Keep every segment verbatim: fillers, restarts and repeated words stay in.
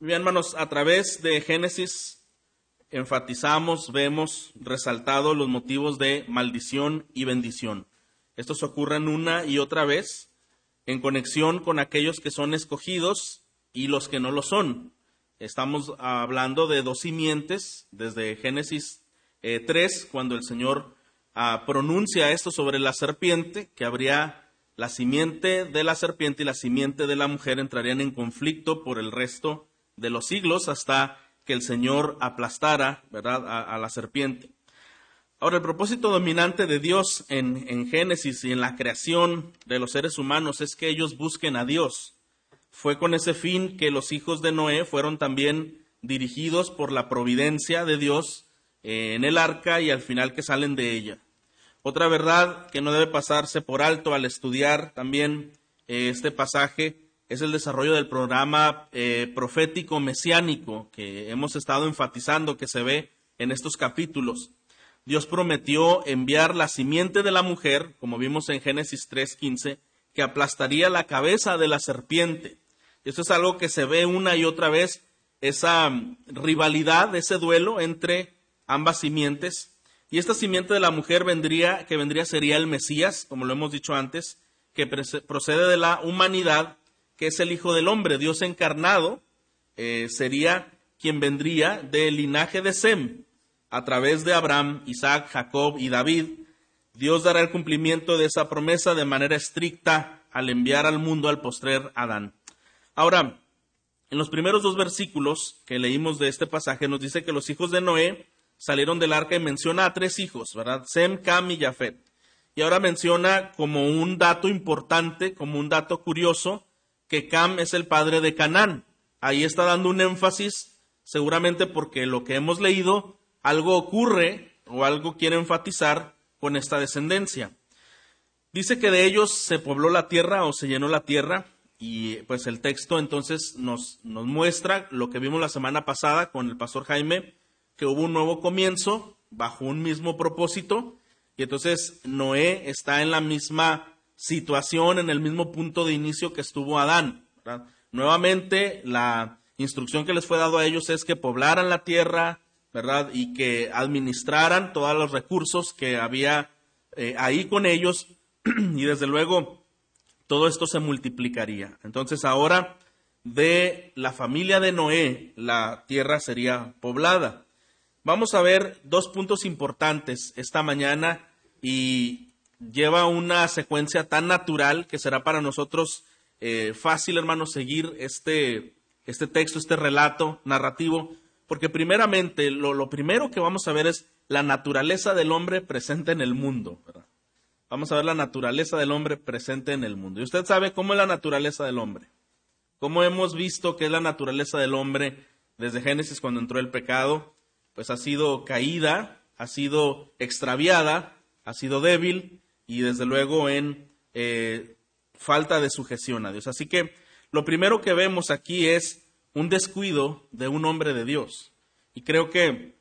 Bien, hermanos, a través de Génesis enfatizamos, vemos resaltados los motivos de maldición y bendición. Estos ocurren una y otra vez en conexión con aquellos que son escogidos y los que no lo son. Estamos hablando de dos simientes desde Génesis eh, tres, cuando el Señor ah, pronuncia esto sobre la serpiente, que habría la simiente de la serpiente y la simiente de la mujer entrarían en conflicto por el resto de los siglos hasta que el Señor aplastara, ¿verdad?, a, a la serpiente. Ahora, el propósito dominante de Dios en, en Génesis y en la creación de los seres humanos es que ellos busquen a Dios. Fue con ese fin que los hijos de Noé fueron también dirigidos por la providencia de Dios en el arca y al final que salen de ella. Otra verdad que no debe pasarse por alto al estudiar también este pasaje es el desarrollo del programa eh, profético mesiánico que hemos estado enfatizando, que se ve en estos capítulos. Dios prometió enviar la simiente de la mujer, como vimos en Génesis tres quince, que aplastaría la cabeza de la serpiente. Esto es algo que se ve una y otra vez, esa rivalidad, ese duelo entre ambas simientes. Y esta simiente de la mujer vendría, que vendría sería el Mesías, como lo hemos dicho antes, que procede de la humanidad, que es el Hijo del Hombre. Dios encarnado eh, sería quien vendría del linaje de Sem, a través de Abraham, Isaac, Jacob y David. Dios dará el cumplimiento de esa promesa de manera estricta al enviar al mundo al postrer Adán. Ahora, en los primeros dos versículos que leímos de este pasaje, nos dice que los hijos de Noé salieron del arca y menciona a tres hijos, ¿verdad? Sem, Cam y Jafet. Y ahora menciona como un dato importante, como un dato curioso, que Cam es el padre de Canaán. Ahí está dando un énfasis, seguramente porque lo que hemos leído, algo ocurre o algo quiere enfatizar con esta descendencia. Dice que de ellos se pobló la tierra o se llenó la tierra, y pues el texto entonces nos, nos muestra lo que vimos la semana pasada con el pastor Jaime, que hubo un nuevo comienzo bajo un mismo propósito, y entonces Noé está en la misma situación, en el mismo punto de inicio que estuvo Adán, ¿verdad? Nuevamente la instrucción que les fue dado a ellos es que poblaran la tierra, ¿verdad?, y que administraran todos los recursos que había eh, ahí con ellos, y desde luego todo esto se multiplicaría. Entonces ahora de la familia de Noé la tierra sería poblada. Vamos a ver dos puntos importantes esta mañana y lleva una secuencia tan natural que será para nosotros eh, fácil, hermanos, seguir este, este texto, este relato narrativo. Porque primeramente, lo, lo primero que vamos a ver es la naturaleza del hombre presente en el mundo, ¿verdad? Vamos a ver la naturaleza del hombre presente en el mundo. Y usted sabe cómo es la naturaleza del hombre. Cómo hemos visto que es la naturaleza del hombre desde Génesis, cuando entró el pecado. Pues ha sido caída, ha sido extraviada, ha sido débil y desde luego en eh, falta de sujeción a Dios. Así que lo primero que vemos aquí es un descuido de un hombre de Dios. Y creo que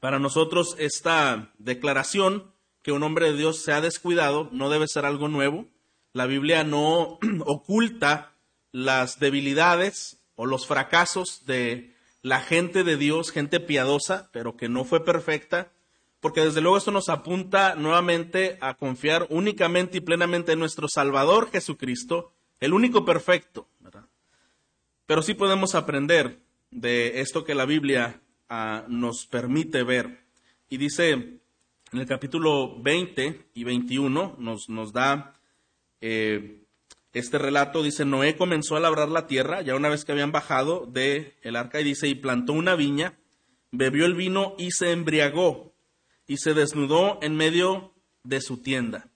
para nosotros esta declaración que un hombre de Dios se ha descuidado no debe ser algo nuevo. La Biblia no oculta las debilidades o los fracasos de la gente de Dios, gente piadosa, pero que no fue perfecta, porque desde luego esto nos apunta nuevamente a confiar únicamente y plenamente en nuestro Salvador Jesucristo, el único perfecto, ¿verdad? Pero sí podemos aprender de esto que la Biblia uh, nos permite ver. Y dice en el capítulo veinte y veintiuno, nos, nos da eh, este relato, dice: Noé comenzó a labrar la tierra, ya una vez que habían bajado del arca, y dice, y plantó una viña, bebió el vino y se embriagó, y se desnudó en medio de su tienda.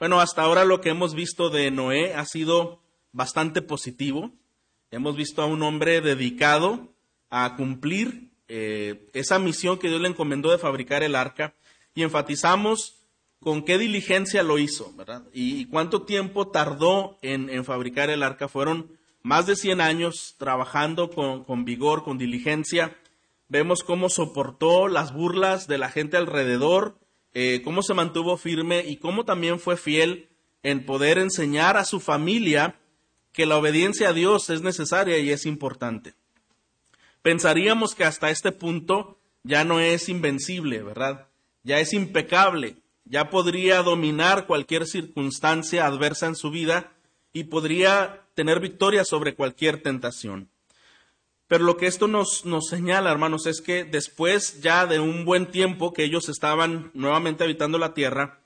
Bueno, hasta ahora lo que hemos visto de Noé ha sido bastante positivo. Hemos visto a un hombre dedicado a cumplir eh, esa misión que Dios le encomendó de fabricar el arca, y enfatizamos con qué diligencia lo hizo, ¿verdad? Y, y cuánto tiempo tardó en, en fabricar el arca. Fueron más de cien años trabajando con, con vigor, con diligencia. Vemos cómo soportó las burlas de la gente alrededor, eh, cómo se mantuvo firme y cómo también fue fiel en poder enseñar a su familia que la obediencia a Dios es necesaria y es importante. Pensaríamos que hasta este punto ya no es invencible, ¿verdad? Ya es impecable, ya podría dominar cualquier circunstancia adversa en su vida y podría tener victoria sobre cualquier tentación. Pero lo que esto nos, nos señala, hermanos, es que después ya de un buen tiempo que ellos estaban nuevamente habitando la tierra,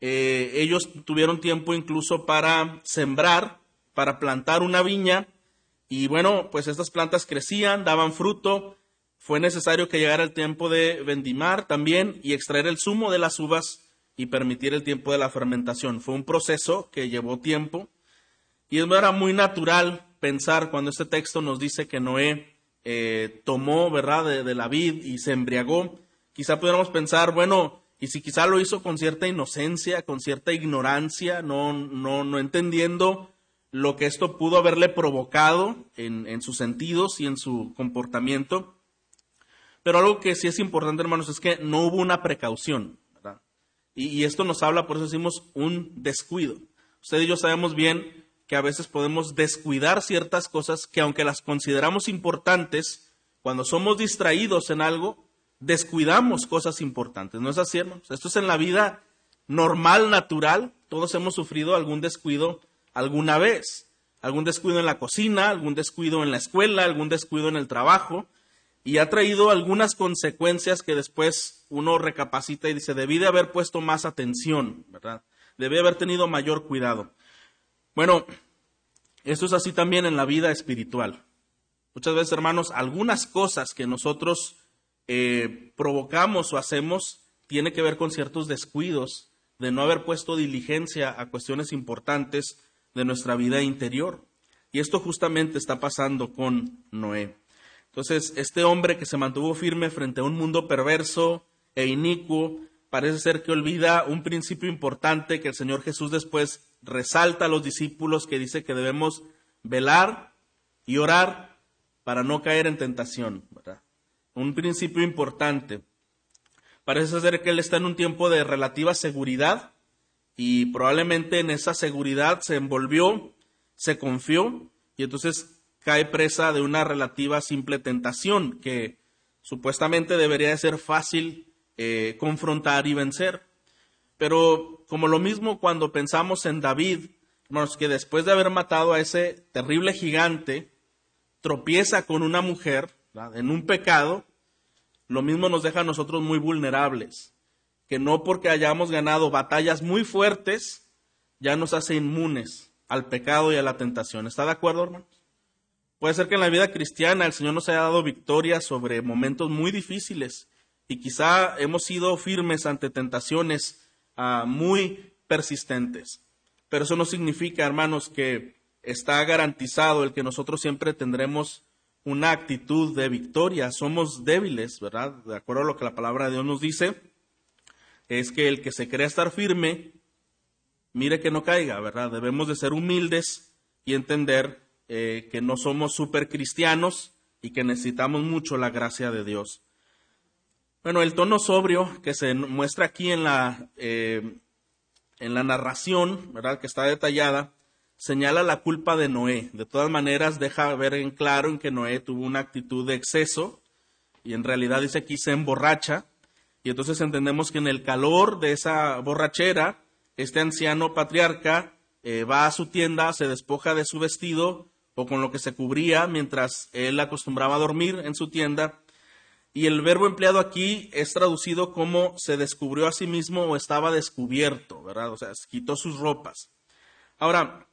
eh, ellos tuvieron tiempo incluso para sembrar, para plantar una viña, y bueno, pues estas plantas crecían, daban fruto. Fue necesario que llegara el tiempo de vendimar también y extraer el zumo de las uvas y permitir el tiempo de la fermentación. Fue un proceso que llevó tiempo, y era muy natural pensar cuando este texto nos dice que Noé eh, tomó, ¿verdad?, de, de la vid y se embriagó. Quizá pudiéramos pensar, bueno, y si quizá lo hizo con cierta inocencia, con cierta ignorancia, no, no, no entendiendo lo que esto pudo haberle provocado en, en sus sentidos y en su comportamiento. Pero algo que sí es importante, hermanos, es que no hubo una precaución, ¿verdad? Y, y esto nos habla, por eso decimos, un descuido. Usted y yo sabemos bien que a veces podemos descuidar ciertas cosas que, aunque las consideramos importantes, cuando somos distraídos en algo, descuidamos cosas importantes. ¿No es así, hermanos? Esto es en la vida normal, natural. Todos hemos sufrido algún descuido alguna vez. Algún descuido en la cocina, algún descuido en la escuela, algún descuido en el trabajo. Y ha traído algunas consecuencias que después uno recapacita y dice, debí de haber puesto más atención, ¿verdad? Debí haber tenido mayor cuidado. Bueno, esto es así también en la vida espiritual. Muchas veces, hermanos, algunas cosas que nosotros eh, provocamos o hacemos tiene que ver con ciertos descuidos de no haber puesto diligencia a cuestiones importantes de nuestra vida interior. Y esto justamente está pasando con Noé. Entonces, este hombre que se mantuvo firme frente a un mundo perverso e inicuo, parece ser que olvida un principio importante que el Señor Jesús después resalta a los discípulos, que dice que debemos velar y orar para no caer en tentación, ¿verdad? Un principio importante. Parece ser que él está en un tiempo de relativa seguridad y probablemente en esa seguridad se envolvió, se confió y entonces cae presa de una relativa simple tentación que supuestamente debería de ser fácil eh, confrontar y vencer. Pero como lo mismo cuando pensamos en David, hermanos, que después de haber matado a ese terrible gigante, tropieza con una mujer, ¿verdad?, en un pecado, lo mismo nos deja a nosotros muy vulnerables, que no porque hayamos ganado batallas muy fuertes, ya nos hace inmunes al pecado y a la tentación. ¿Está de acuerdo, hermanos? Puede ser que en la vida cristiana el Señor nos haya dado victoria sobre momentos muy difíciles y quizá hemos sido firmes ante tentaciones uh, muy persistentes. Pero eso no significa, hermanos, que está garantizado el que nosotros siempre tendremos una actitud de victoria. Somos débiles, ¿verdad? De acuerdo a lo que la palabra de Dios nos dice, es que el que se cree estar firme, mire que no caiga, ¿verdad? Debemos de ser humildes y entender Eh, que no somos super cristianos y que necesitamos mucho la gracia de Dios. Bueno, el tono sobrio que se muestra aquí en la, eh, en la narración, ¿verdad?, que está detallada, señala la culpa de Noé. De todas maneras, deja ver en claro en que Noé tuvo una actitud de exceso y en realidad dice aquí se emborracha. Y entonces entendemos que en el calor de esa borrachera, este anciano patriarca eh, va a su tienda, se despoja de su vestido o con lo que se cubría mientras él acostumbraba a dormir en su tienda. Y el verbo empleado aquí es traducido como se descubrió a sí mismo o estaba descubierto, ¿verdad? O sea, se quitó sus ropas. Ahora,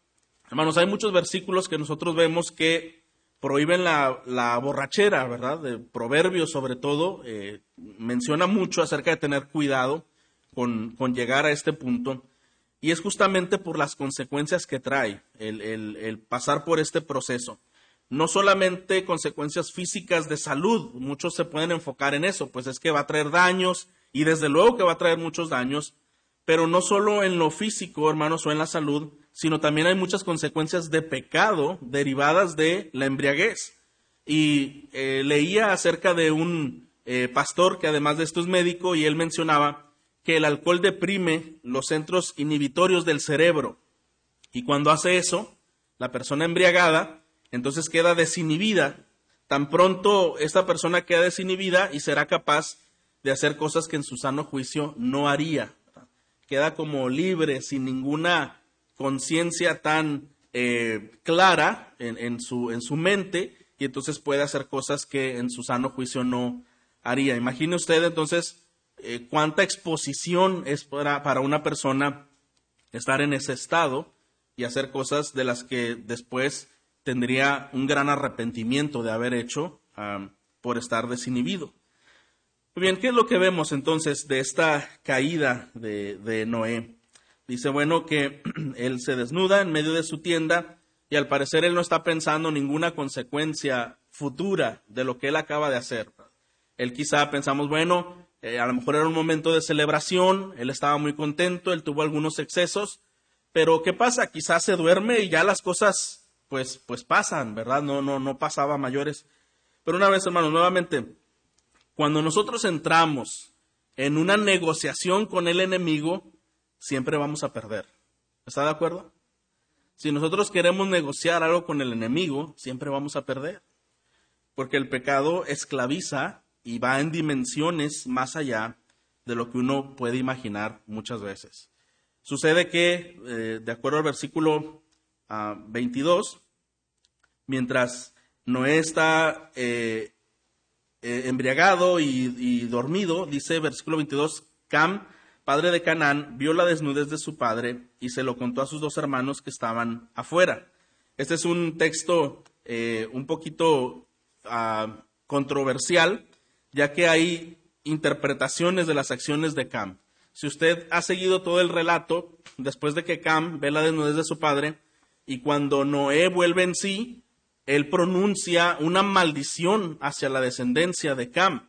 hermanos, hay muchos versículos que nosotros vemos que prohíben la, la borrachera, ¿verdad? De Proverbios, sobre todo, eh, menciona mucho acerca de tener cuidado con, con llegar a este punto. Y es justamente por las consecuencias que trae el, el, el pasar por este proceso. No solamente consecuencias físicas de salud, muchos se pueden enfocar en eso, pues es que va a traer daños, y desde luego que va a traer muchos daños, pero no solo en lo físico, hermanos, o en la salud, sino también hay muchas consecuencias de pecado derivadas de la embriaguez. Y eh, leía acerca de un eh, pastor que además de esto es médico, y él mencionaba que el alcohol deprime los centros inhibitorios del cerebro. Y cuando hace eso, la persona embriagada, entonces queda desinhibida Tan pronto esta persona queda desinhibida y será capaz de hacer cosas que en su sano juicio no haría. Queda como libre, sin ninguna conciencia tan eh, clara en, en, su, en su mente, y entonces puede hacer cosas que en su sano juicio no haría. Imagine usted entonces eh, cuánta exposición es para, para una persona estar en ese estado y hacer cosas de las que después tendría un gran arrepentimiento de haber hecho um, por estar desinhibido. Muy bien, ¿qué es lo que vemos entonces de esta caída de, de Noé? Dice, bueno, que él se desnuda en medio de su tienda y al parecer él no está pensando ninguna consecuencia futura de lo que él acaba de hacer. Él quizá pensamos, bueno, eh, a lo mejor era un momento de celebración, él estaba muy contento, él tuvo algunos excesos, pero ¿qué pasa? Quizás se duerme y ya las cosas... Pues, pues pasan, ¿verdad? No, no, no pasaba mayores. Pero una vez, hermanos, nuevamente, cuando nosotros entramos en una negociación con el enemigo, siempre vamos a perder. ¿Está de acuerdo? Si nosotros queremos negociar algo con el enemigo, siempre vamos a perder. Porque el pecado esclaviza y va en dimensiones más allá de lo que uno puede imaginar muchas veces. Sucede que, eh, de acuerdo al versículo Uh, veintidós, mientras Noé está eh, eh, embriagado y, y dormido, dice versículo veintidós, Cam, padre de Canaán, vio la desnudez de su padre y se lo contó a sus dos hermanos que estaban afuera. Este es un texto eh, un poquito uh, controversial, ya que hay interpretaciones de las acciones de Cam. Si usted ha seguido todo el relato, después de que Cam ve la desnudez de su padre, y cuando Noé vuelve en sí, él pronuncia una maldición hacia la descendencia de Cam.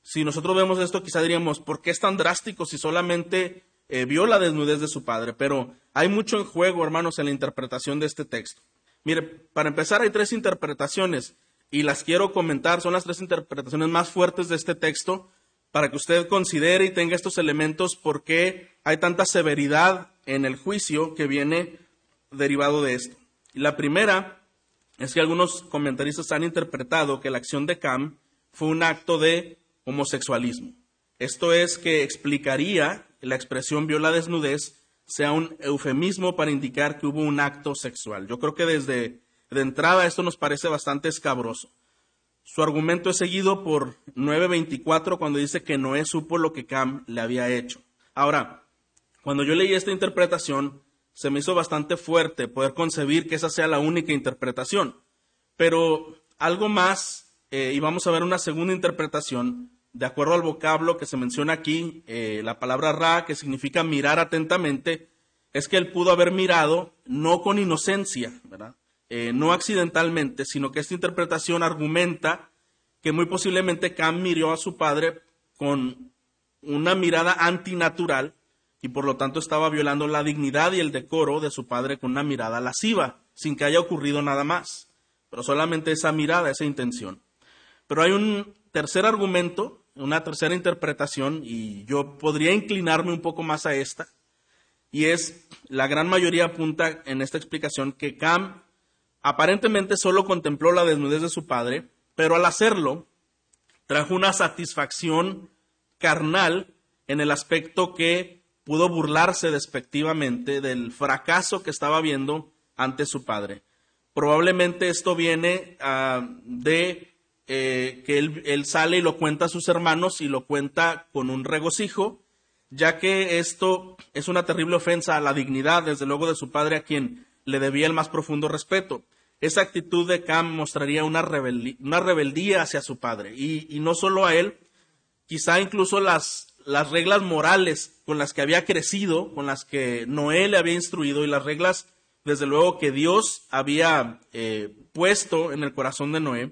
Si nosotros vemos esto, quizá diríamos, ¿por qué es tan drástico si solamente eh, vio la desnudez de su padre? Pero hay mucho en juego, hermanos, en la interpretación de este texto. Mire, para empezar hay tres interpretaciones, y las quiero comentar, son las tres interpretaciones más fuertes de este texto, para que usted considere y tenga estos elementos, por qué hay tanta severidad en el juicio que viene derivado de esto. La primera es que algunos comentaristas han interpretado que la acción de Cam fue un acto de homosexualismo. Esto es que explicaría que la expresión vio la desnudez sea un eufemismo para indicar que hubo un acto sexual. Yo creo que desde de entrada esto nos parece bastante escabroso. Su argumento es seguido por nueve veinticuatro cuando dice que Noé supo lo que Cam le había hecho. Ahora, cuando yo leí esta interpretación, se me hizo bastante fuerte poder concebir que esa sea la única interpretación. Pero algo más, eh, y vamos a ver una segunda interpretación, de acuerdo al vocablo que se menciona aquí, eh, la palabra ra, que significa mirar atentamente, es que él pudo haber mirado, no con inocencia, ¿verdad? Eh, no accidentalmente, sino que esta interpretación argumenta que muy posiblemente Cam miró a su padre con una mirada antinatural, y por lo tanto estaba violando la dignidad y el decoro de su padre con una mirada lasciva, sin que haya ocurrido nada más, pero solamente esa mirada, esa intención. Pero hay un tercer argumento, una tercera interpretación, y yo podría inclinarme un poco más a esta, y es, la gran mayoría apunta en esta explicación que Cam aparentemente solo contempló la desnudez de su padre, pero al hacerlo trajo una satisfacción carnal en el aspecto que pudo burlarse despectivamente del fracaso que estaba viendo ante su padre. Probablemente esto viene uh, de eh, que él, él sale y lo cuenta a sus hermanos y lo cuenta con un regocijo, ya que esto es una terrible ofensa a la dignidad, desde luego, de su padre, a quien le debía el más profundo respeto. Esa actitud de Cam mostraría una rebeldía, una rebeldía hacia su padre, y, y no solo a él, quizá incluso las... las reglas morales con las que había crecido, con las que Noé le había instruido, y las reglas, desde luego, que Dios había eh, puesto en el corazón de Noé.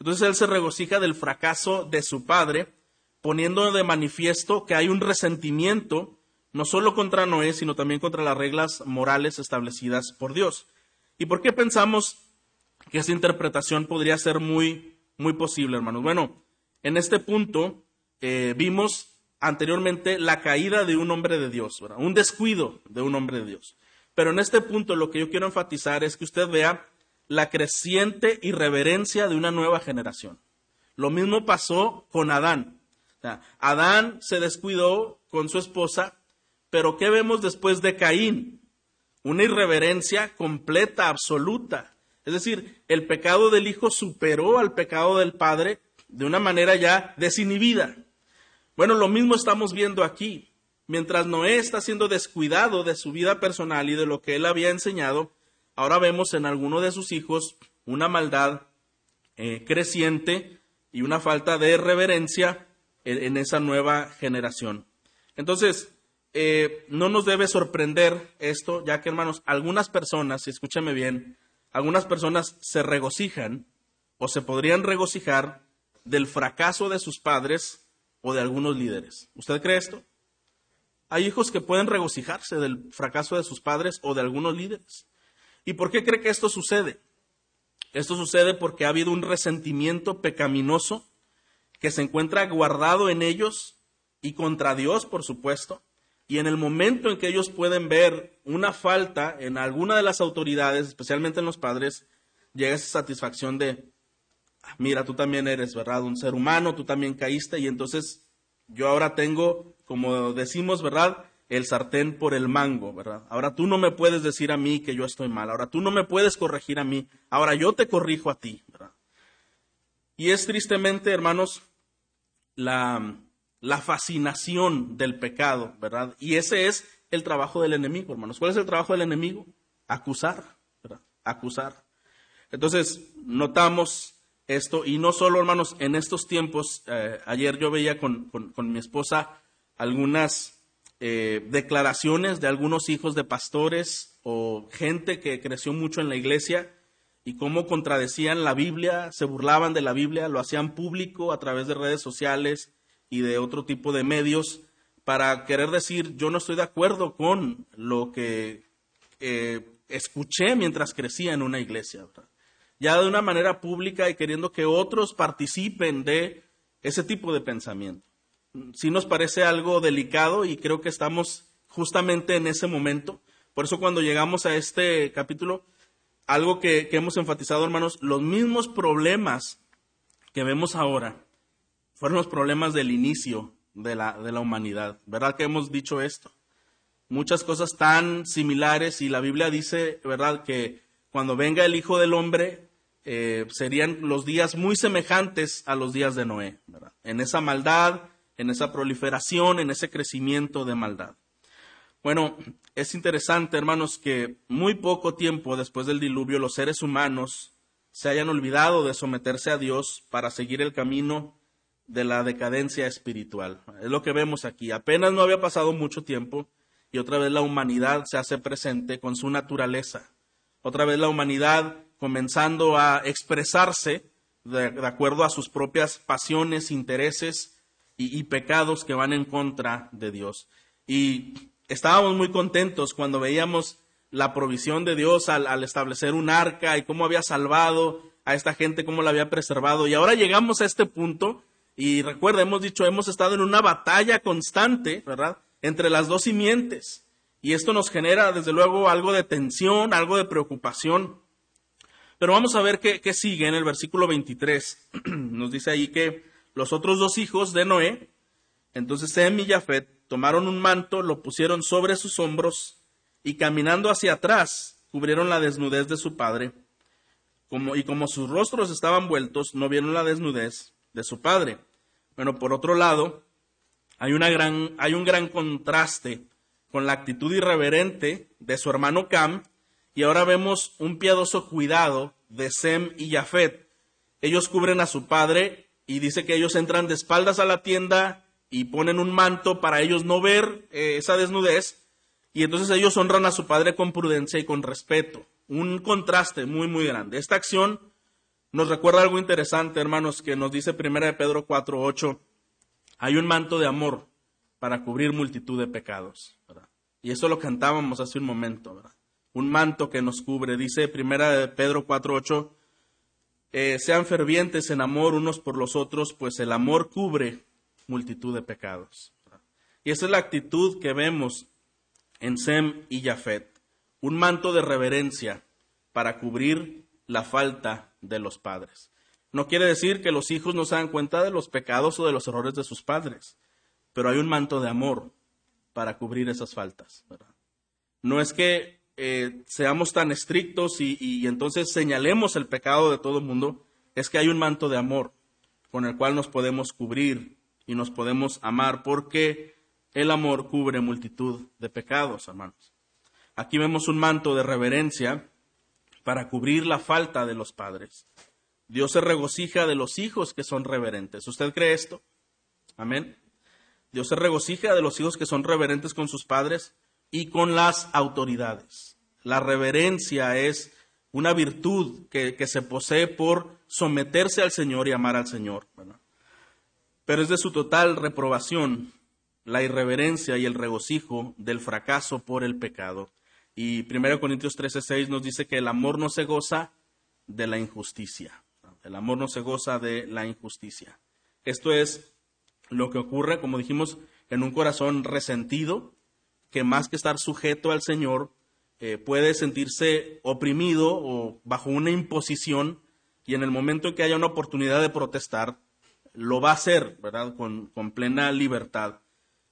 Entonces él se regocija del fracaso de su padre, poniendo de manifiesto que hay un resentimiento, no solo contra Noé, sino también contra las reglas morales establecidas por Dios. ¿Y por qué pensamos que esa interpretación podría ser muy, muy posible, hermanos? Bueno, en este punto eh, vimos anteriormente la caída de un hombre de Dios, ¿verdad? Un descuido de un hombre de Dios. Pero en este punto lo que yo quiero enfatizar es que usted vea la creciente irreverencia de una nueva generación. Lo mismo pasó con Adán. O sea, Adán se descuidó con su esposa, pero ¿qué vemos después de Caín? Una irreverencia completa, absoluta. Es decir, el pecado del hijo superó al pecado del padre de una manera ya desinhibida. Bueno, lo mismo estamos viendo aquí. Mientras Noé está siendo descuidado de su vida personal y de lo que él había enseñado, ahora vemos en alguno de sus hijos una maldad eh, creciente y una falta de reverencia en, en esa nueva generación. Entonces, eh, no nos debe sorprender esto, ya que, hermanos, algunas personas, escúcheme bien, algunas personas se regocijan o se podrían regocijar del fracaso de sus padres o de algunos líderes. ¿Usted cree esto? Hay hijos que pueden regocijarse del fracaso de sus padres o de algunos líderes. ¿Y por qué cree que esto sucede? Esto sucede porque ha habido un resentimiento pecaminoso que se encuentra guardado en ellos y contra Dios, por supuesto. Y en el momento en que ellos pueden ver una falta en alguna de las autoridades, especialmente en los padres, llega esa satisfacción de, mira, tú también eres, ¿verdad?, un ser humano, tú también caíste, y entonces yo ahora tengo, como decimos, ¿verdad?, el sartén por el mango, ¿verdad? Ahora tú no me puedes decir a mí que yo estoy mal. Ahora tú no me puedes corregir a mí. Ahora yo te corrijo a ti, ¿verdad? Y es tristemente, hermanos, la, la fascinación del pecado, ¿verdad? Y ese es el trabajo del enemigo, hermanos. ¿Cuál es el trabajo del enemigo? Acusar, ¿verdad? Acusar. Entonces, notamos esto. Y no solo, hermanos, en estos tiempos. Eh, ayer yo veía con, con, con mi esposa algunas eh, declaraciones de algunos hijos de pastores o gente que creció mucho en la iglesia y cómo contradecían la Biblia, se burlaban de la Biblia, lo hacían público a través de redes sociales y de otro tipo de medios para querer decir, yo no estoy de acuerdo con lo que eh, escuché mientras crecía en una iglesia, ¿verdad? Ya de una manera pública y queriendo que otros participen de ese tipo de pensamiento. Sí nos parece algo delicado y creo que estamos justamente en ese momento. Por eso cuando llegamos a este capítulo, algo que, que hemos enfatizado, hermanos, los mismos problemas que vemos ahora fueron los problemas del inicio de la, de la humanidad. ¿Verdad que hemos dicho esto? Muchas cosas tan similares y la Biblia dice, ¿verdad?, que cuando venga el Hijo del Hombre eh, serían los días muy semejantes a los días de Noé, ¿verdad? En esa maldad, en esa proliferación, en ese crecimiento de maldad. Bueno, es interesante, hermanos, que muy poco tiempo después del diluvio los seres humanos se hayan olvidado de someterse a Dios para seguir el camino de la decadencia espiritual. Es lo que vemos aquí. Apenas no había pasado mucho tiempo y otra vez la humanidad se hace presente con su naturaleza. Otra vez la humanidad comenzando a expresarse de, de acuerdo a sus propias pasiones, intereses, Y, y pecados que van en contra de Dios. Y estábamos muy contentos cuando veíamos la provisión de Dios al, al establecer un arca y cómo había salvado a esta gente, cómo la había preservado. Y ahora llegamos a este punto y recuerda, hemos dicho, hemos estado en una batalla constante, ¿verdad?, entre las dos simientes. Y esto nos genera, desde luego, algo de tensión, algo de preocupación. Pero vamos a ver qué, qué sigue en el versículo veintitrés. Nos dice ahí que los otros dos hijos de Noé, entonces Sem y Jafet, tomaron un manto, lo pusieron sobre sus hombros y caminando hacia atrás cubrieron la desnudez de su padre. Como, y como sus rostros estaban vueltos, no vieron la desnudez de su padre. Bueno, por otro lado, hay, una gran, hay un gran contraste con la actitud irreverente de su hermano Cam y ahora vemos un piadoso cuidado de Sem y Jafet. Ellos cubren a su padre y dice que ellos entran de espaldas a la tienda y ponen un manto para ellos no ver eh, esa desnudez. Y entonces ellos honran a su padre con prudencia y con respeto. Un contraste muy, muy grande. Esta acción nos recuerda algo interesante, hermanos, que nos dice primera de Pedro cuatro ocho. Hay un manto de amor para cubrir multitud de pecados, ¿verdad? Y eso lo cantábamos hace un momento, ¿verdad? Un manto que nos cubre. Dice primera de Pedro cuatro ocho. Eh, sean fervientes en amor unos por los otros, pues el amor cubre multitud de pecados. Y esa es la actitud que vemos en Sem y Jafet. Un manto de reverencia para cubrir la falta de los padres. No quiere decir que los hijos no se dan cuenta de los pecados o de los errores de sus padres, pero hay un manto de amor para cubrir esas faltas, ¿verdad? No es que eh, seamos tan estrictos y, y entonces señalemos el pecado de todo el mundo, es que hay un manto de amor con el cual nos podemos cubrir y nos podemos amar, porque el amor cubre multitud de pecados, hermanos. Aquí vemos un manto de reverencia para cubrir la falta de los padres. Dios se regocija de los hijos que son reverentes. ¿Usted cree esto? Amén. Dios se regocija de los hijos que son reverentes con sus padres y con las autoridades. La reverencia es una virtud que, que se posee por someterse al Señor y amar al Señor, ¿verdad? Pero es de su total reprobación la irreverencia y el regocijo del fracaso por el pecado. Y primero Corintios trece seis nos dice que el amor no se goza de la injusticia. El amor no se goza de la injusticia. Esto es lo que ocurre, como dijimos, en un corazón resentido, que más que estar sujeto al Señor, eh, puede sentirse oprimido o bajo una imposición, y en el momento en que haya una oportunidad de protestar, lo va a hacer, ¿verdad? Con, con plena libertad.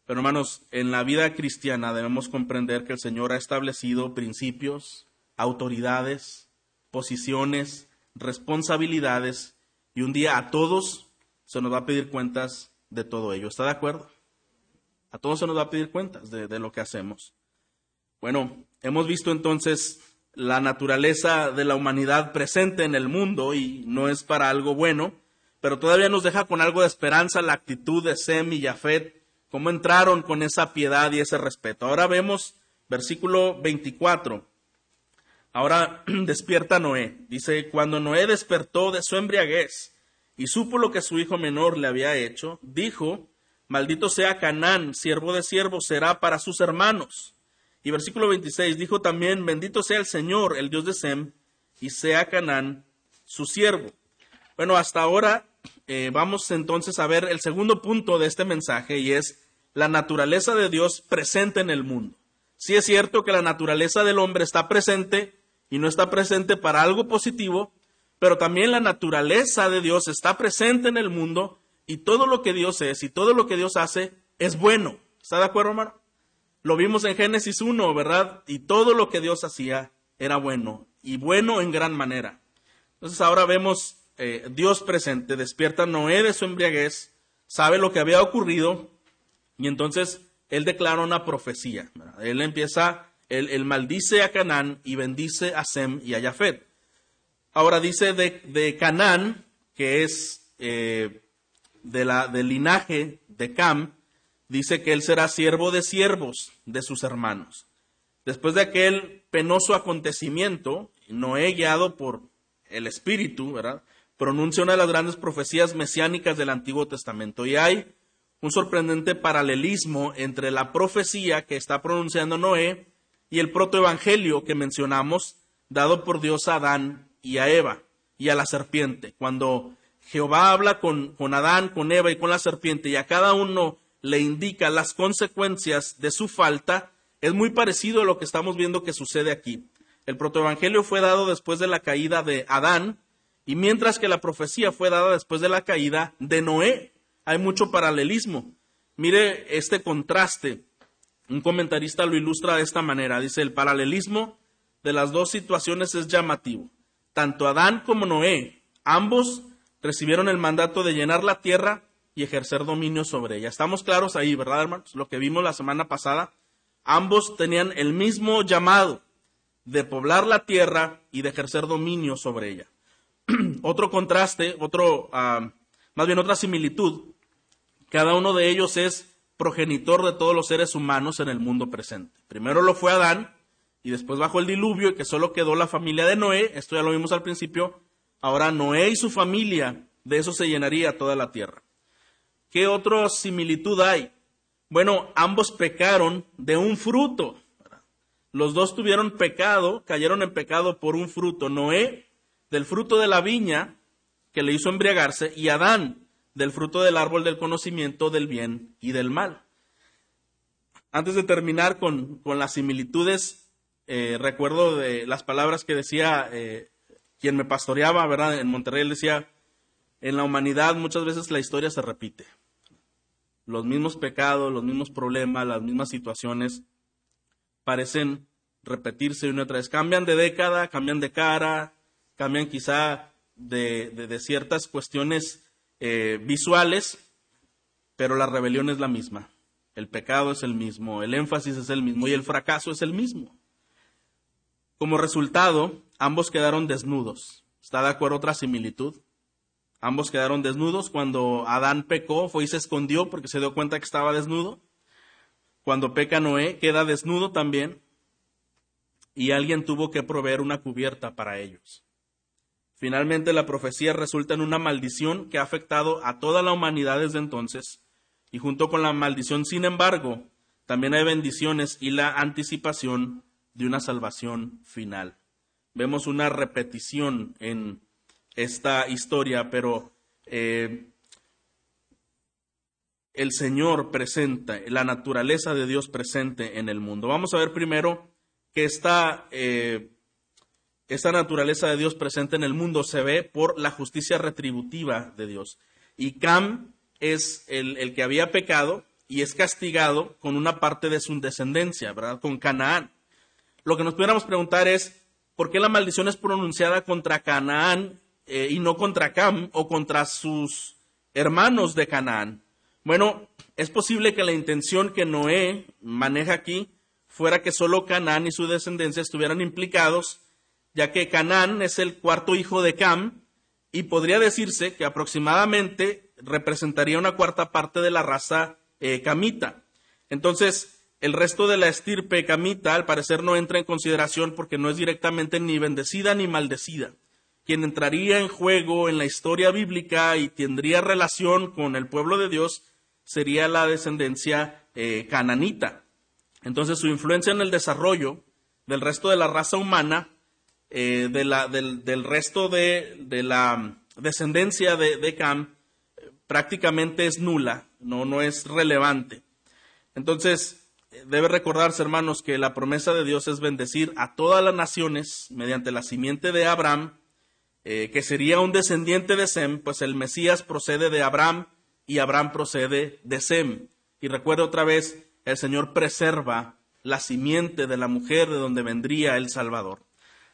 Pero hermanos, en la vida cristiana debemos comprender que el Señor ha establecido principios, autoridades, posiciones, responsabilidades, y un día a todos se nos va a pedir cuentas de todo ello. ¿Está de acuerdo? A todos se nos va a pedir cuentas de, de lo que hacemos. Bueno, hemos visto entonces la naturaleza de la humanidad presente en el mundo, y no es para algo bueno, pero todavía nos deja con algo de esperanza la actitud de Sem y Jafet, cómo entraron con esa piedad y ese respeto. Ahora vemos versículo veinticuatro. Ahora despierta Noé. Dice, cuando Noé despertó de su embriaguez y supo lo que su hijo menor le había hecho, dijo, maldito sea Canaán, siervo de siervos será para sus hermanos. Y versículo veintiséis, dijo también, bendito sea el Señor, el Dios de Sem, y sea Canaán su siervo. Bueno, hasta ahora eh, vamos entonces a ver el segundo punto de este mensaje, y es la naturaleza de Dios presente en el mundo. Sí es cierto que la naturaleza del hombre está presente y no está presente para algo positivo, pero también la naturaleza de Dios está presente en el mundo, y todo lo que Dios es y todo lo que Dios hace es bueno. ¿Está de acuerdo, hermano? Lo vimos en Génesis uno, ¿verdad? Y todo lo que Dios hacía era bueno, y bueno en gran manera. Entonces ahora vemos eh, Dios presente. Despierta Noé de su embriaguez, sabe lo que había ocurrido, y entonces él declara una profecía, ¿verdad? Él empieza, él, él maldice a Canaán y bendice a Sem y a Jafet. Ahora dice de, de Canaán, que es eh, de la, del linaje de Cam, dice que él será siervo de siervos de sus hermanos. Después de aquel penoso acontecimiento, Noé, guiado por el Espíritu, ¿verdad?, pronuncia una de las grandes profecías mesiánicas del Antiguo Testamento, y hay un sorprendente paralelismo entre la profecía que está pronunciando Noé y el protoevangelio que mencionamos, dado por Dios a Adán y a Eva y a la serpiente. Cuando Jehová habla con, con Adán, con Eva y con la serpiente, y a cada uno le indica las consecuencias de su falta, es muy parecido a lo que estamos viendo que sucede aquí. El protoevangelio fue dado después de la caída de Adán, y mientras que la profecía fue dada después de la caída de Noé. Hay mucho paralelismo. Mire este contraste. Un comentarista lo ilustra de esta manera. Dice, el paralelismo de las dos situaciones es llamativo. Tanto Adán como Noé, ambos recibieron el mandato de llenar la tierra y ejercer dominio sobre ella. Estamos claros ahí, ¿verdad, hermanos? Lo que vimos la semana pasada. Ambos tenían el mismo llamado de poblar la tierra y de ejercer dominio sobre ella. Otro contraste, otro, uh, más bien otra similitud. Cada uno de ellos es progenitor de todos los seres humanos en el mundo presente. Primero lo fue Adán, y después bajo el diluvio, y que solo quedó la familia de Noé. Esto ya lo vimos al principio. Ahora Noé y su familia, de eso se llenaría toda la tierra. ¿Qué otra similitud hay? Bueno, ambos pecaron de un fruto. Los dos tuvieron pecado, cayeron en pecado por un fruto. Noé, del fruto de la viña, que le hizo embriagarse, y Adán, del fruto del árbol del conocimiento del bien y del mal. Antes de terminar con, con las similitudes, eh, recuerdo de las palabras que decía eh, quien me pastoreaba, ¿verdad?, en Monterrey, él decía, en la humanidad muchas veces la historia se repite. Los mismos pecados, los mismos problemas, las mismas situaciones parecen repetirse una y otra vez. Cambian de década, cambian de cara, cambian quizá de, de, de ciertas cuestiones eh, visuales, pero la rebelión es la misma. El pecado es el mismo, el énfasis es el mismo y el fracaso es el mismo. Como resultado, ambos quedaron desnudos. ¿Está de acuerdo otra similitud? Ambos quedaron desnudos. Cuando Adán pecó, fue y se escondió porque se dio cuenta que estaba desnudo. Cuando peca Noé, queda desnudo también. Y alguien tuvo que proveer una cubierta para ellos. Finalmente, la profecía resulta en una maldición que ha afectado a toda la humanidad desde entonces. Y junto con la maldición, sin embargo, también hay bendiciones y la anticipación de una salvación final. Vemos una repetición en esta historia, pero eh, el Señor presenta, la naturaleza de Dios presente en el mundo. Vamos a ver primero que esta, eh, esta naturaleza de Dios presente en el mundo se ve por la justicia retributiva de Dios. Y Cam es el, el que había pecado y es castigado con una parte de su descendencia, ¿verdad?, con Canaán. Lo que nos pudiéramos preguntar es, ¿por qué la maldición es pronunciada contra Canaán eh, y no contra Cam o contra sus hermanos de Canaán? Bueno, es posible que la intención que Noé maneja aquí fuera que solo Canaán y su descendencia estuvieran implicados, ya que Canaán es el cuarto hijo de Cam y podría decirse que aproximadamente representaría una cuarta parte de la raza eh, camita. Entonces, el resto de la estirpe camita, al parecer, no entra en consideración porque no es directamente ni bendecida ni maldecida. Quien entraría en juego en la historia bíblica y tendría relación con el pueblo de Dios sería la descendencia eh, cananita. Entonces, su influencia en el desarrollo del resto de la raza humana, eh, de la, del, del resto de, de la descendencia de, de Cam, eh, prácticamente es nula, no, no es relevante. Entonces, debe recordarse, hermanos, que la promesa de Dios es bendecir a todas las naciones mediante la simiente de Abraham, eh, que sería un descendiente de Sem, pues el Mesías procede de Abraham y Abraham procede de Sem. Y recuerda otra vez, el Señor preserva la simiente de la mujer de donde vendría el Salvador.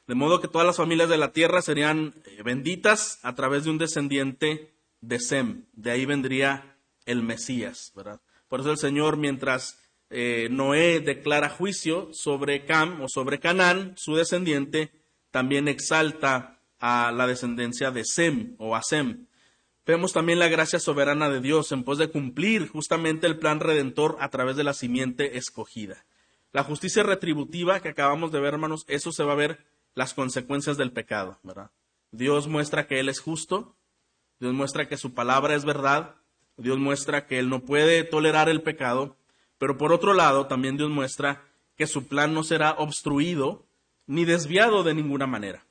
De modo que todas las familias de la tierra serían benditas a través de un descendiente de Sem. De ahí vendría el Mesías, ¿verdad? Por eso el Señor, mientras Eh, Noé declara juicio sobre Cam o sobre Canaán, su descendiente, también exalta a la descendencia de Sem o a Sem. Vemos también la gracia soberana de Dios en pos de cumplir justamente el plan redentor a través de la simiente escogida. La justicia retributiva que acabamos de ver, hermanos, eso se va a ver las consecuencias del pecado, ¿verdad? Dios muestra que Él es justo, Dios muestra que su palabra es verdad, Dios muestra que Él no puede tolerar el pecado. Pero por otro lado, también Dios muestra que su plan no será obstruido ni desviado de ninguna manera.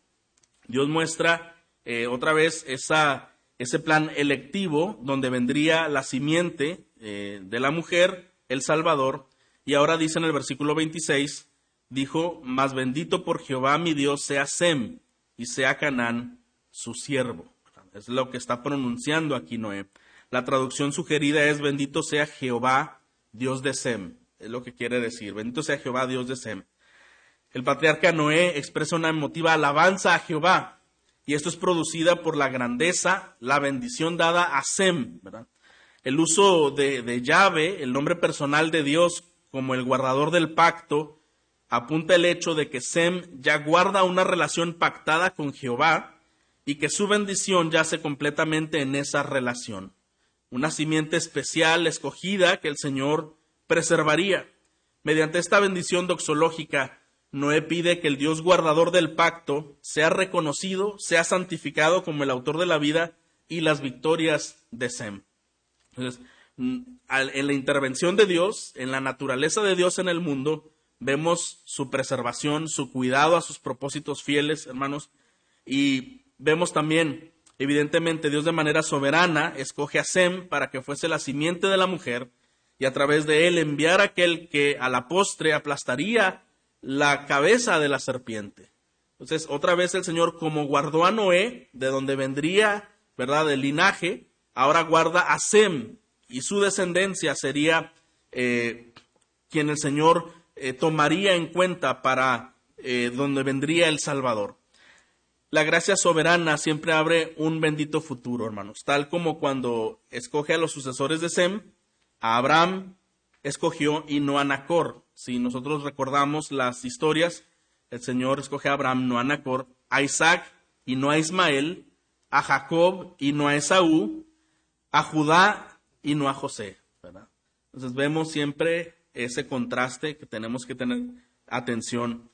Dios muestra eh, otra vez esa, ese plan electivo donde vendría la simiente eh, de la mujer, el Salvador. Y ahora dice en el versículo veintiséis, dijo, «Mas bendito por Jehová mi Dios sea Sem, y sea Canaán su siervo». Es lo que está pronunciando aquí Noé. La traducción sugerida es, «Bendito sea Jehová, Dios de Sem», es lo que quiere decir. Bendito sea Jehová, Dios de Sem. El patriarca Noé expresa una emotiva alabanza a Jehová, y esto es producida por la grandeza, la bendición dada a Sem, ¿verdad? El uso de, de Yahvé, el nombre personal de Dios, como el guardador del pacto, apunta el hecho de que Sem ya guarda una relación pactada con Jehová, y que su bendición yace completamente en esa relación. Una simiente especial, escogida, que el Señor preservaría. Mediante esta bendición doxológica, Noé pide que el Dios guardador del pacto sea reconocido, sea santificado como el autor de la vida y las victorias de Sem. Entonces, en la intervención de Dios, en la naturaleza de Dios en el mundo, vemos su preservación, su cuidado a sus propósitos fieles, hermanos, y vemos también, evidentemente, Dios de manera soberana escoge a Sem para que fuese la simiente de la mujer y a través de él enviar a aquel que a la postre aplastaría la cabeza de la serpiente. Entonces, otra vez el Señor, como guardó a Noé, de donde vendría, ¿verdad?, el linaje, ahora guarda a Sem, y su descendencia sería eh, quien el Señor eh, tomaría en cuenta para eh, donde vendría el Salvador. La gracia soberana siempre abre un bendito futuro, hermanos, tal como cuando escoge a los sucesores de Sem, a Abraham escogió y no a Nacor. Si nosotros recordamos las historias, el Señor escoge a Abraham, no a Nacor, a Isaac y no a Ismael, a Jacob y no a Esaú, a Judá y no a José, ¿verdad? Entonces vemos siempre ese contraste que tenemos que tener atención.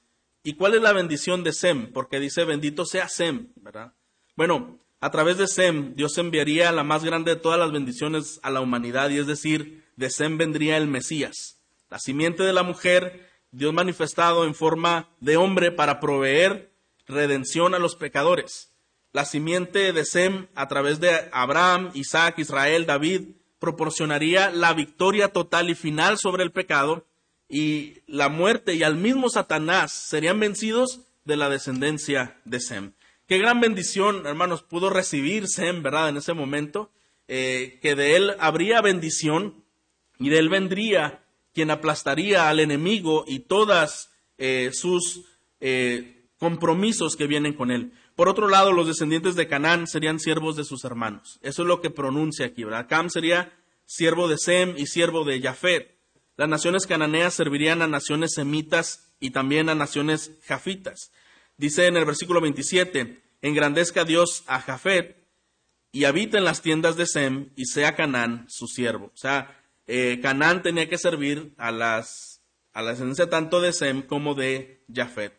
¿Y cuál es la bendición de Sem? Porque dice, bendito sea Sem, ¿verdad? Bueno, a través de Sem, Dios enviaría la más grande de todas las bendiciones a la humanidad, y es decir, de Sem vendría el Mesías, la simiente de la mujer, Dios manifestado en forma de hombre para proveer redención a los pecadores. La simiente de Sem, a través de Abraham, Isaac, Israel, David, proporcionaría la victoria total y final sobre el pecado, y la muerte y al mismo Satanás serían vencidos de la descendencia de Sem. Qué gran bendición, hermanos, pudo recibir Sem, ¿verdad?, en ese momento, eh, que de él habría bendición, y de él vendría quien aplastaría al enemigo y todas eh, sus eh, compromisos que vienen con él. Por otro lado, los descendientes de Canaán serían siervos de sus hermanos. Eso es lo que pronuncia aquí, ¿verdad? Cam sería siervo de Sem y siervo de Jafet. Las naciones cananeas servirían a naciones semitas y también a naciones jafitas. Dice en el versículo veintisiete, engrandezca Dios a Jafet y habite en las tiendas de Sem y sea Canaán su siervo. O sea, eh, Canaán tenía que servir a las a la descendencia tanto de Sem como de Jafet.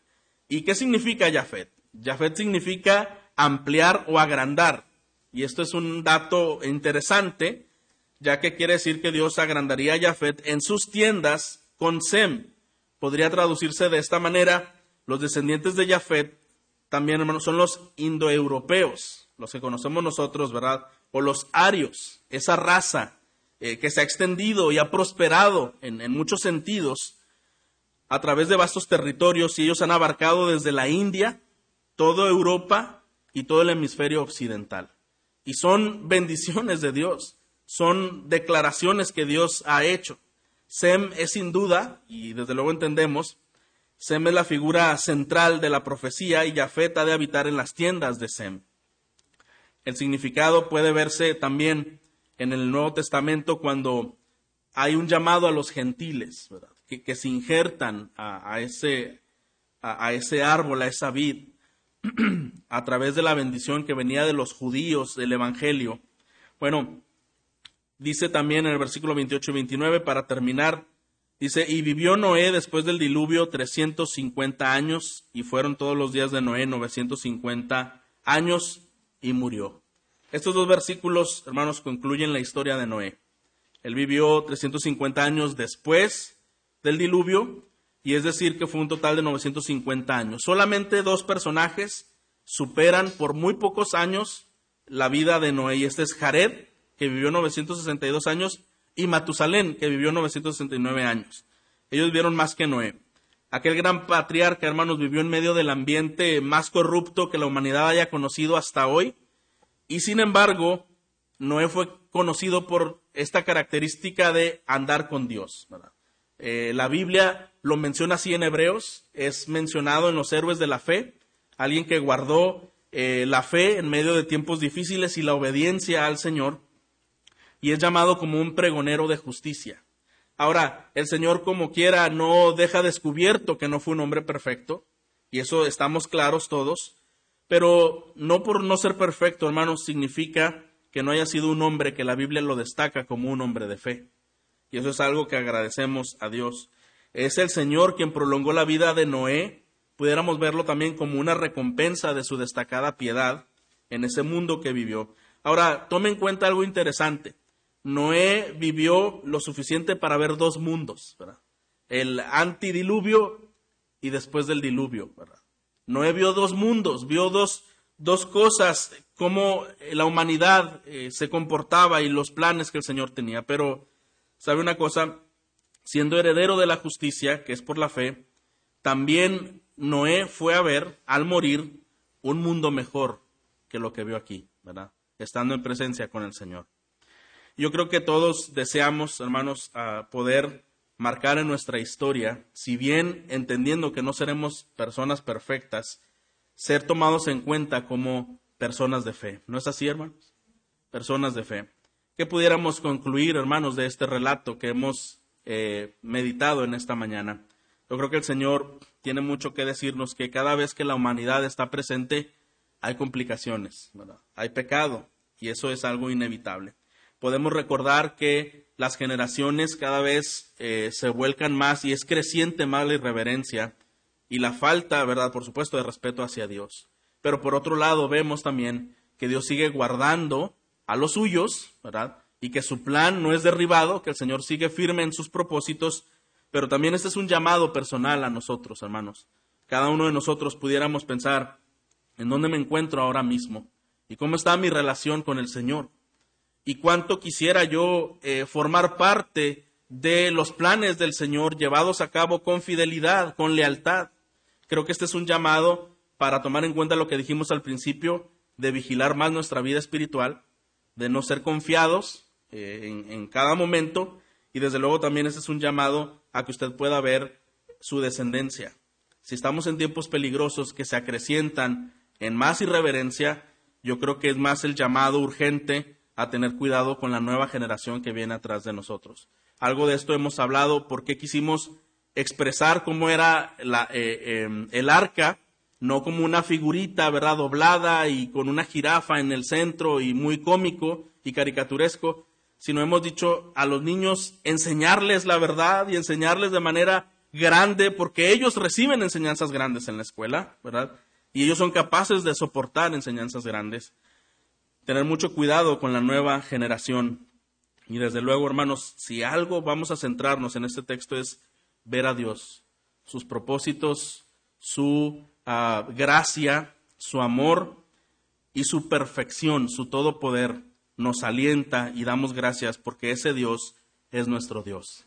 ¿Y qué significa Jafet? Jafet significa ampliar o agrandar, y esto es un dato interesante, ya que quiere decir que Dios agrandaría a Jafet en sus tiendas con Sem. Podría traducirse de esta manera, los descendientes de Jafet también, hermanos, son los indoeuropeos, los que conocemos nosotros, ¿verdad? O los arios, esa raza eh, que se ha extendido y ha prosperado en, en muchos sentidos a través de vastos territorios, y ellos han abarcado desde la India, toda Europa y todo el hemisferio occidental. Y son bendiciones de Dios, son declaraciones que Dios ha hecho. Sem es sin duda, y desde luego entendemos, Sem es la figura central de la profecía, y Jafet ha de habitar en las tiendas de Sem. El significado puede verse también en el Nuevo Testamento cuando hay un llamado a los gentiles, ¿verdad?, que, que se injertan a, a, ese, a, a ese árbol, a esa vid, a través de la bendición que venía de los judíos, del evangelio. Bueno, dice también en el versículo veintiocho y veintinueve, para terminar, dice, y vivió Noé después del diluvio trescientos cincuenta años, y fueron todos los días de Noé novecientos cincuenta años, y murió. Estos dos versículos, hermanos, concluyen la historia de Noé. Él vivió trescientos cincuenta años después del diluvio, y es decir, que fue un total de novecientos cincuenta años. Solamente dos personajes superan por muy pocos años la vida de Noé. Y este es Jared, que vivió novecientos sesenta y dos años, y Matusalén, que vivió novecientos sesenta y nueve años. Ellos vivieron más que Noé. Aquel gran patriarca, hermanos, vivió en medio del ambiente más corrupto que la humanidad haya conocido hasta hoy. Y sin embargo, Noé fue conocido por esta característica de andar con Dios, ¿verdad? Eh, la Biblia lo menciona así en Hebreos, es mencionado en los héroes de la fe, alguien que guardó eh, la fe en medio de tiempos difíciles y la obediencia al Señor, y es llamado como un pregonero de justicia. Ahora, el Señor como quiera no deja descubierto que no fue un hombre perfecto, y eso estamos claros todos, pero no por no ser perfecto, hermanos, significa que no haya sido un hombre que la Biblia lo destaca como un hombre de fe. Y eso es algo que agradecemos a Dios. Es el Señor quien prolongó la vida de Noé. Pudiéramos verlo también como una recompensa de su destacada piedad en ese mundo que vivió. Ahora, tome en cuenta algo interesante. Noé vivió lo suficiente para ver dos mundos, ¿verdad? El antidiluvio y después del diluvio, ¿verdad? Noé vio dos mundos, vio dos, dos cosas, cómo la humanidad eh, se comportaba y los planes que el Señor tenía, pero ¿sabe una cosa? Siendo heredero de la justicia, que es por la fe, también Noé fue a ver, al morir, un mundo mejor que lo que vio aquí, ¿verdad? Estando en presencia con el Señor. Yo creo que todos deseamos, hermanos, uh, poder marcar en nuestra historia, si bien entendiendo que no seremos personas perfectas, ser tomados en cuenta como personas de fe. ¿No es así, hermanos? Personas de fe. ¿Qué pudiéramos concluir, hermanos, de este relato que hemos eh, meditado en esta mañana? Yo creo que el Señor tiene mucho que decirnos, que cada vez que la humanidad está presente, hay complicaciones, ¿verdad? Hay pecado, y eso es algo inevitable. Podemos recordar que las generaciones cada vez eh, se vuelcan más, y es creciente más la irreverencia y la falta, ¿verdad?, por supuesto, de respeto hacia Dios. Pero por otro lado, vemos también que Dios sigue guardando a los suyos, ¿verdad?, y que su plan no es derribado, que el Señor sigue firme en sus propósitos. Pero también este es un llamado personal a nosotros, hermanos. Cada uno de nosotros pudiéramos pensar, ¿en dónde me encuentro ahora mismo? ¿Y cómo está mi relación con el Señor? ¿Y cuánto quisiera yo eh, formar parte de los planes del Señor llevados a cabo con fidelidad, con lealtad? Creo que este es un llamado para tomar en cuenta lo que dijimos al principio, de vigilar más nuestra vida espiritual, de no ser confiados eh, en, en cada momento. Y desde luego también este es un llamado a que usted pueda ver su descendencia. Si estamos en tiempos peligrosos que se acrecientan en más irreverencia, yo creo que es más el llamado urgente a tener cuidado con la nueva generación que viene atrás de nosotros. Algo de esto hemos hablado porque quisimos expresar cómo era la, eh, eh, el arca, no como una figurita, ¿verdad?, doblada y con una jirafa en el centro y muy cómico y caricaturesco, sino hemos dicho a los niños enseñarles la verdad y enseñarles de manera grande, porque ellos reciben enseñanzas grandes en la escuela, ¿verdad? Y ellos son capaces de soportar enseñanzas grandes. Tener mucho cuidado con la nueva generación. Y desde luego, hermanos, si algo vamos a centrarnos en este texto es ver a Dios, sus propósitos, su uh, gracia, su amor y su perfección, su todo poder. Nos alienta y damos gracias porque ese Dios es nuestro Dios.